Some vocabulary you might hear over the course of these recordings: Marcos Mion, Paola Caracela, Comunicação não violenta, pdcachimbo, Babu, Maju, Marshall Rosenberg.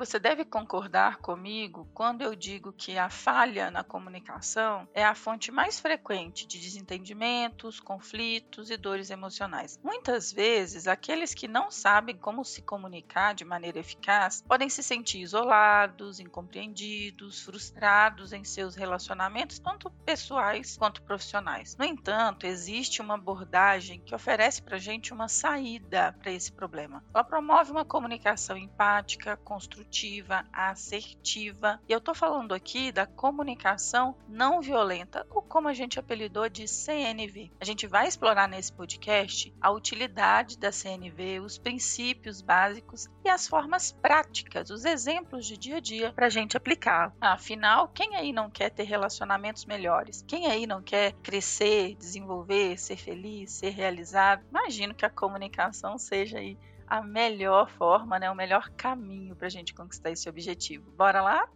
Você deve concordar comigo quando eu digo que a falha na comunicação é a fonte mais frequente de desentendimentos, conflitos e dores emocionais. Muitas vezes, aqueles que não sabem como se comunicar de maneira eficaz podem se sentir isolados, incompreendidos, frustrados em seus relacionamentos, tanto pessoais quanto profissionais. No entanto, existe uma abordagem que oferece para a gente uma saída para esse problema. Ela promove uma comunicação empática, construtiva, assertiva, e eu estou falando aqui da comunicação não violenta, ou como a gente apelidou de CNV. A gente vai explorar nesse podcast a utilidade da CNV, os princípios básicos e as formas práticas, os exemplos de dia a dia para a gente aplicar. Afinal, quem aí não quer ter relacionamentos melhores? Quem aí não quer crescer, desenvolver, ser feliz, ser realizado? Imagino que a comunicação seja aí a melhor forma, né? O melhor caminho para a gente conquistar esse objetivo. Bora lá?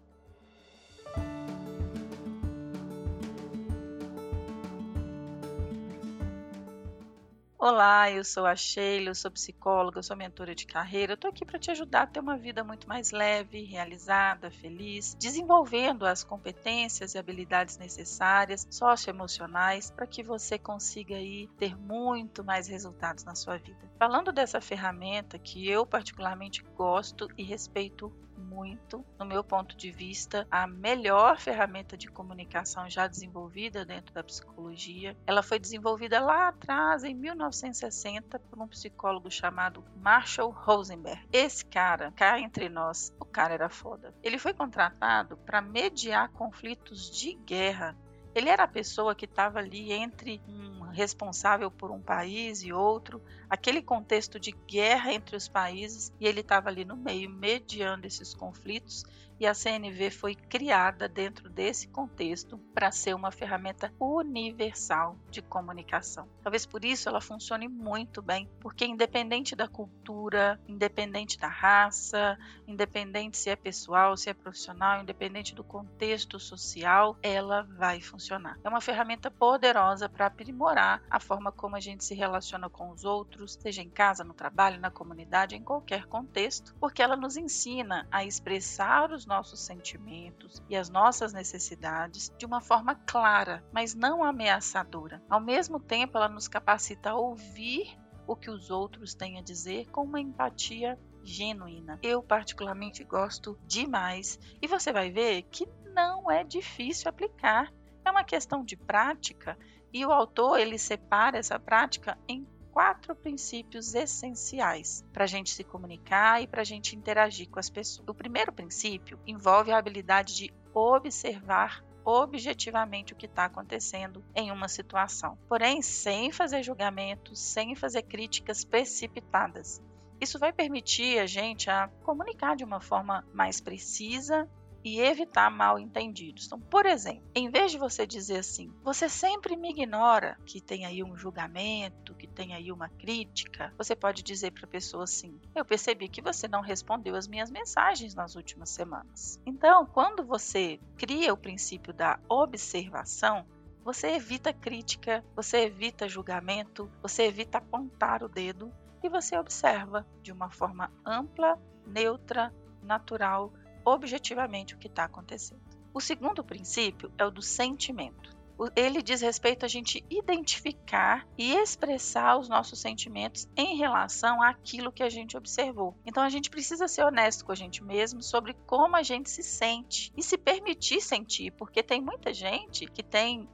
Olá, eu sou a Sheila, eu sou psicóloga, eu sou mentora de carreira, eu estou aqui para te ajudar a ter uma vida muito mais leve, realizada, feliz, desenvolvendo as competências e habilidades necessárias, socioemocionais, para que você consiga aí ter muito mais resultados na sua vida. Falando dessa ferramenta que eu particularmente gosto e respeito muito, no meu ponto de vista, a melhor ferramenta de comunicação já desenvolvida dentro da psicologia. Ela foi desenvolvida lá atrás, em 1960, por um psicólogo chamado Marshall Rosenberg. Esse cara, cá entre nós, o cara era foda. Ele foi contratado para mediar conflitos de guerra. Ele era a pessoa que estava ali entre um responsável por um país e outro, aquele contexto de guerra entre os países, e ele estava ali no meio, mediando esses conflitos, e a CNV foi criada dentro desse contexto para ser uma ferramenta universal de comunicação. Talvez por isso ela funcione muito bem, porque independente da cultura, independente da raça, independente se é pessoal, se é profissional, independente do contexto social, ela vai funcionar. É uma ferramenta poderosa para aprimorar a forma como a gente se relaciona com os outros, seja em casa, no trabalho, na comunidade, em qualquer contexto, porque ela nos ensina a expressar os nossos sentimentos e as nossas necessidades de uma forma clara, mas não ameaçadora. Ao mesmo tempo, ela nos capacita a ouvir o que os outros têm a dizer com uma empatia genuína. Eu particularmente gosto demais, e você vai ver que não é difícil aplicar. É uma questão de prática, e o autor ele separa essa prática em 4 princípios essenciais para a gente se comunicar e para a gente interagir com as pessoas. O primeiro princípio envolve a habilidade de observar objetivamente o que está acontecendo em uma situação, porém sem fazer julgamentos, sem fazer críticas precipitadas. Isso vai permitir a gente a comunicar de uma forma mais precisa e evitar mal entendidos. Então, por exemplo, em vez de você dizer assim, você sempre me ignora, que tem aí um julgamento, que tem aí uma crítica, você pode dizer para a pessoa assim, eu percebi que você não respondeu as minhas mensagens nas últimas semanas. Então, quando você cria o princípio da observação, você evita crítica, você evita julgamento, você evita apontar o dedo e você observa de uma forma ampla, neutra, natural, objetivamente o que está acontecendo. O segundo princípio é o do sentimento. Ele diz respeito a gente identificar e expressar os nossos sentimentos em relação àquilo que a gente observou. Então a gente precisa ser honesto com a gente mesmo sobre como a gente se sente e se permitir sentir, porque tem muita gente que tem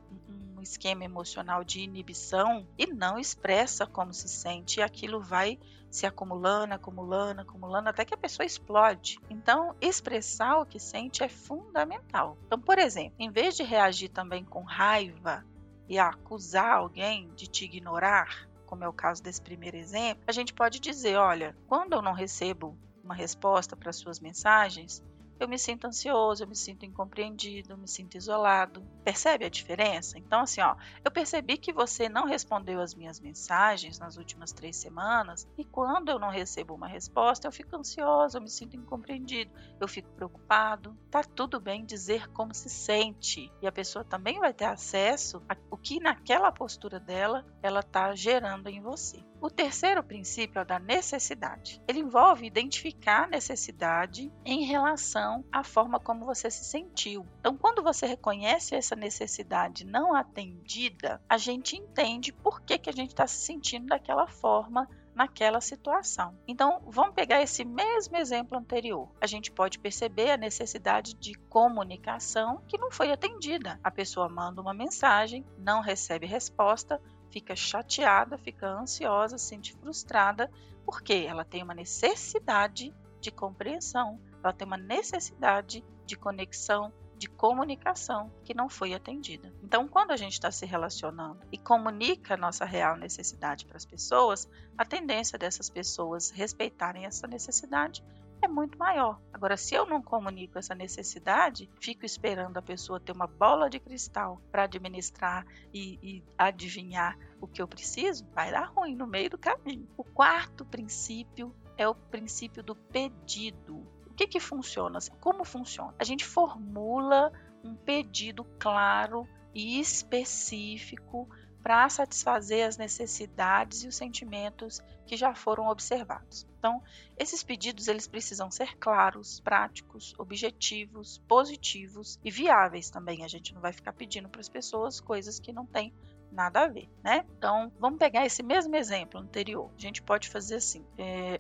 um esquema emocional de inibição e não expressa como se sente, e aquilo vai se acumulando, até que a pessoa explode. Então, expressar o que sente é fundamental. Então, por exemplo, em vez de reagir também com raiva e acusar alguém de te ignorar, como é o caso desse primeiro exemplo, a gente pode dizer, olha, quando eu não recebo uma resposta para as suas mensagens, eu me sinto ansioso, eu me sinto incompreendido, eu me sinto isolado. Percebe a diferença? Então, assim, eu percebi que você não respondeu as minhas mensagens nas últimas 3 semanas, e quando eu não recebo uma resposta, eu fico ansioso, eu me sinto incompreendido, eu fico preocupado. Tá tudo bem dizer como se sente. E a pessoa também vai ter acesso ao que naquela postura dela, ela tá gerando em você. O terceiro princípio é o da necessidade. Ele envolve identificar a necessidade em relação à forma como você se sentiu. Então, quando você reconhece essa necessidade não atendida, a gente entende por que a gente está se sentindo daquela forma naquela situação. Então, vamos pegar esse mesmo exemplo anterior. A gente pode perceber a necessidade de comunicação que não foi atendida. A pessoa manda uma mensagem, não recebe resposta, fica chateada, fica ansiosa, se sente frustrada, porque ela tem uma necessidade de compreensão, ela tem uma necessidade de conexão, de comunicação que não foi atendida. Então, quando a gente está se relacionando e comunica a nossa real necessidade para as pessoas, a tendência dessas pessoas respeitarem essa necessidade é muito maior. Agora, se eu não comunico essa necessidade, fico esperando a pessoa ter uma bola de cristal para administrar e adivinhar o que eu preciso, vai dar ruim no meio do caminho. O quarto princípio é o princípio do pedido. O que funciona? Como funciona? A gente formula um pedido claro e específico para satisfazer as necessidades e os sentimentos que já foram observados. Então, esses pedidos eles precisam ser claros, práticos, objetivos, positivos e viáveis também. A gente não vai ficar pedindo para as pessoas coisas que não têm nada a ver, né? Então, vamos pegar esse mesmo exemplo anterior. A gente pode fazer assim,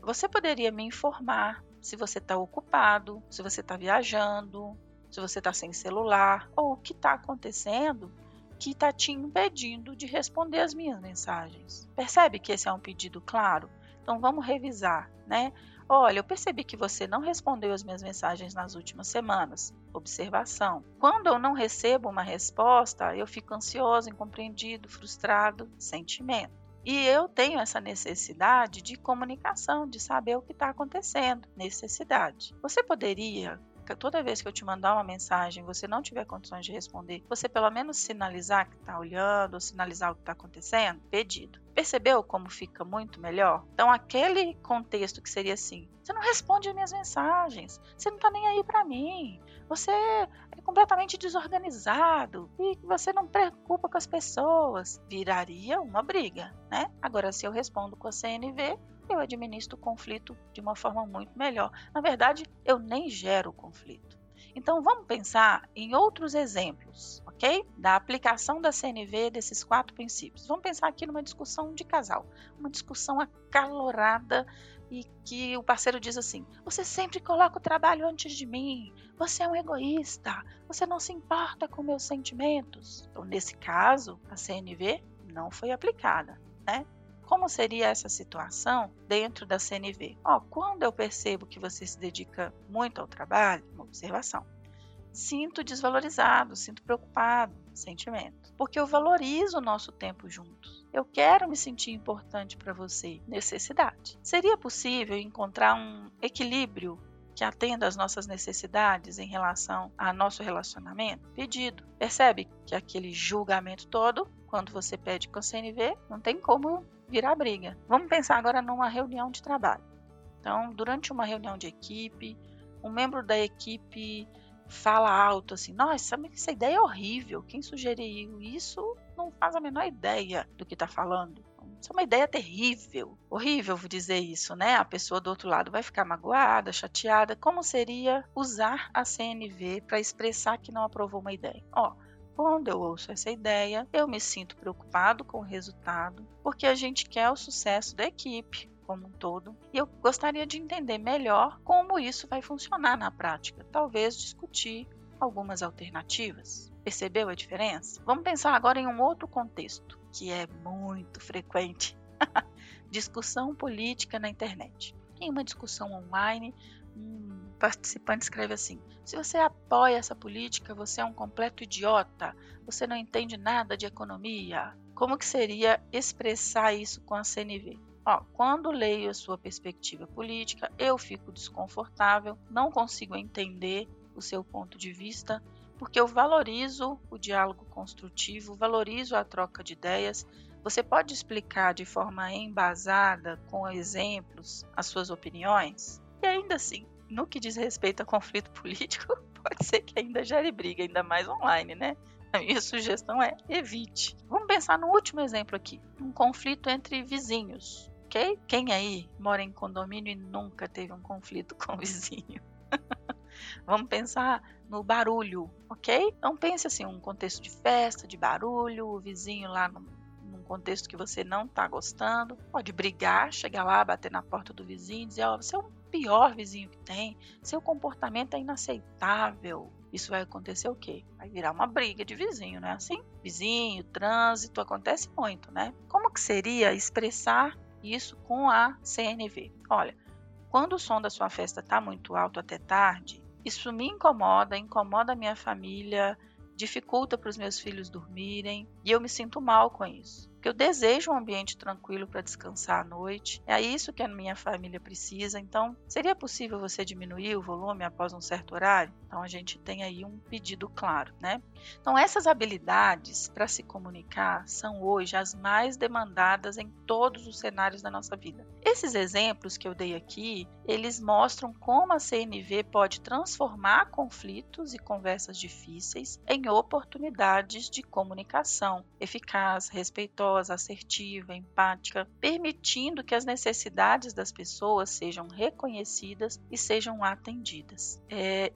você poderia me informar se você está ocupado, se você está viajando, se você está sem celular, ou o que está acontecendo que está te impedindo de responder as minhas mensagens. Percebe que esse é um pedido claro? Então, vamos revisar, né? Olha, eu percebi que você não respondeu as minhas mensagens nas últimas semanas. Observação. Quando eu não recebo uma resposta, eu fico ansioso, incompreendido, frustrado, sentimento. E eu tenho essa necessidade de comunicação, de saber o que está acontecendo. Necessidade. Você poderia, toda vez que eu te mandar uma mensagem, você não tiver condições de responder, você pelo menos sinalizar que está olhando, ou sinalizar o que está acontecendo? Pedido. Percebeu como fica muito melhor? Então, aquele contexto que seria assim, você não responde as minhas mensagens, você não está nem aí para mim, você é completamente desorganizado e você não preocupa com as pessoas, viraria uma briga, né? Agora, se eu respondo com a CNV, eu administro o conflito de uma forma muito melhor. Na verdade, eu nem gero o conflito. Então, vamos pensar em outros exemplos, ok? Da aplicação da CNV desses quatro princípios. Vamos pensar aqui numa discussão de casal, uma discussão acalorada e que o parceiro diz assim, você sempre coloca o trabalho antes de mim, você é um egoísta, você não se importa com meus sentimentos. Então, nesse caso, a CNV não foi aplicada, né? Como seria essa situação dentro da CNV? Quando eu percebo que você se dedica muito ao trabalho, uma observação, sinto desvalorizado, sinto preocupado, sentimento. Porque eu valorizo o nosso tempo juntos. Eu quero me sentir importante para você, necessidade. Seria possível encontrar um equilíbrio que atenda às nossas necessidades em relação ao nosso relacionamento? Pedido. Percebe que aquele julgamento todo, quando você pede com a CNV, não tem como virar briga. Vamos pensar agora numa reunião de trabalho. Então, durante uma reunião de equipe, um membro da equipe fala alto assim, nossa, essa ideia é horrível, quem sugeriu isso não faz a menor ideia do que está falando. Isso é uma ideia terrível. Horrível dizer isso, né? A pessoa do outro lado vai ficar magoada, chateada. Como seria usar a CNV para expressar que não aprovou uma ideia? Quando eu ouço essa ideia, eu me sinto preocupado com o resultado, porque a gente quer o sucesso da equipe como um todo, e eu gostaria de entender melhor como isso vai funcionar na prática, talvez discutir algumas alternativas. Percebeu a diferença? Vamos pensar agora em um outro contexto, que é muito frequente, discussão política na internet. Em uma discussão online, um participante escreve assim, se você apoia essa política, você é um completo idiota, você não entende nada de economia. Como que seria expressar isso com a CNV? Quando leio a sua perspectiva política, eu fico desconfortável, não consigo entender o seu ponto de vista, porque eu valorizo o diálogo construtivo, valorizo a troca de ideias. Você pode explicar de forma embasada, com exemplos, as suas opiniões? E ainda assim, no que diz respeito a conflito político, pode ser que ainda gere briga, ainda mais online, né? A minha sugestão é evite. Vamos pensar no último exemplo aqui, um conflito entre vizinhos. ok? Quem aí mora em condomínio e nunca teve um conflito com o vizinho? Vamos pensar no barulho, ok? Então pense assim, um contexto de festa, de barulho, o vizinho lá num contexto que você não está gostando, pode brigar, chegar lá, bater na porta do vizinho, dizer, ó, você é o pior vizinho que tem, seu comportamento é inaceitável. Isso vai acontecer o quê? Vai virar uma briga de vizinho, não é assim? Vizinho, trânsito, acontece muito, né? Como que seria expressar isso com a CNV? Olha, quando o som da sua festa está muito alto até tarde, isso me incomoda, incomoda a minha família, dificulta para os meus filhos dormirem e eu me sinto mal com isso. Porque eu desejo um ambiente tranquilo para descansar à noite, é isso que a minha família precisa, então seria possível você diminuir o volume após um certo horário? Então a gente tem aí um pedido claro, né? Então essas habilidades para se comunicar são hoje as mais demandadas em todos os cenários da nossa vida. Esses exemplos que eu dei aqui, eles mostram como a CNV pode transformar conflitos e conversas difíceis em oportunidades de comunicação eficaz, respeitosa, assertiva, empática, permitindo que as necessidades das pessoas sejam reconhecidas e sejam atendidas.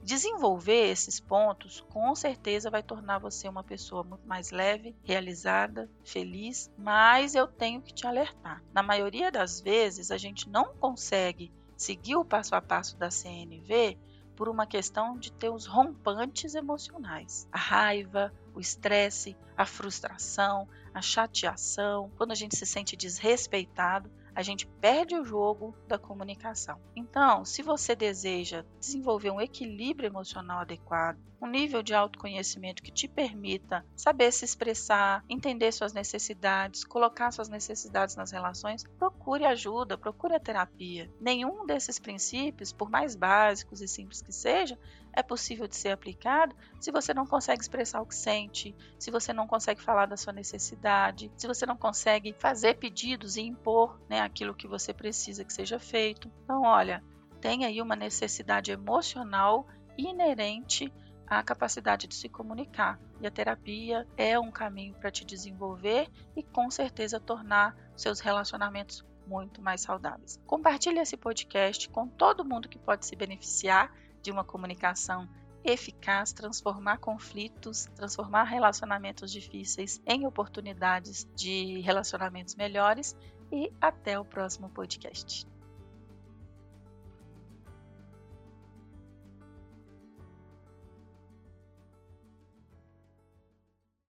Desenvolver esses pontos com certeza vai tornar você uma pessoa muito mais leve, realizada, feliz, mas eu tenho que te alertar. Na maioria das vezes a gente não consegue seguir o passo a passo da CNV por uma questão de ter os rompantes emocionais, a raiva, o estresse, a frustração, a chateação. Quando a gente se sente desrespeitado, a gente perde o jogo da comunicação. Então, se você deseja desenvolver um equilíbrio emocional adequado, um nível de autoconhecimento que te permita saber se expressar, entender suas necessidades, colocar suas necessidades nas relações, procure ajuda, procure a terapia. Nenhum desses princípios, por mais básicos e simples que seja, é possível de ser aplicado se você não consegue expressar o que sente, se você não consegue falar da sua necessidade, se você não consegue fazer pedidos e impor, né, aquilo que você precisa que seja feito. Então, olha, tem aí uma necessidade emocional inerente à capacidade de se comunicar. E a terapia é um caminho para te desenvolver e com certeza tornar seus relacionamentos muito mais saudáveis. Compartilhe esse podcast com todo mundo que pode se beneficiar de uma comunicação eficaz, transformar conflitos, transformar relacionamentos difíceis em oportunidades de relacionamentos melhores e até o próximo podcast.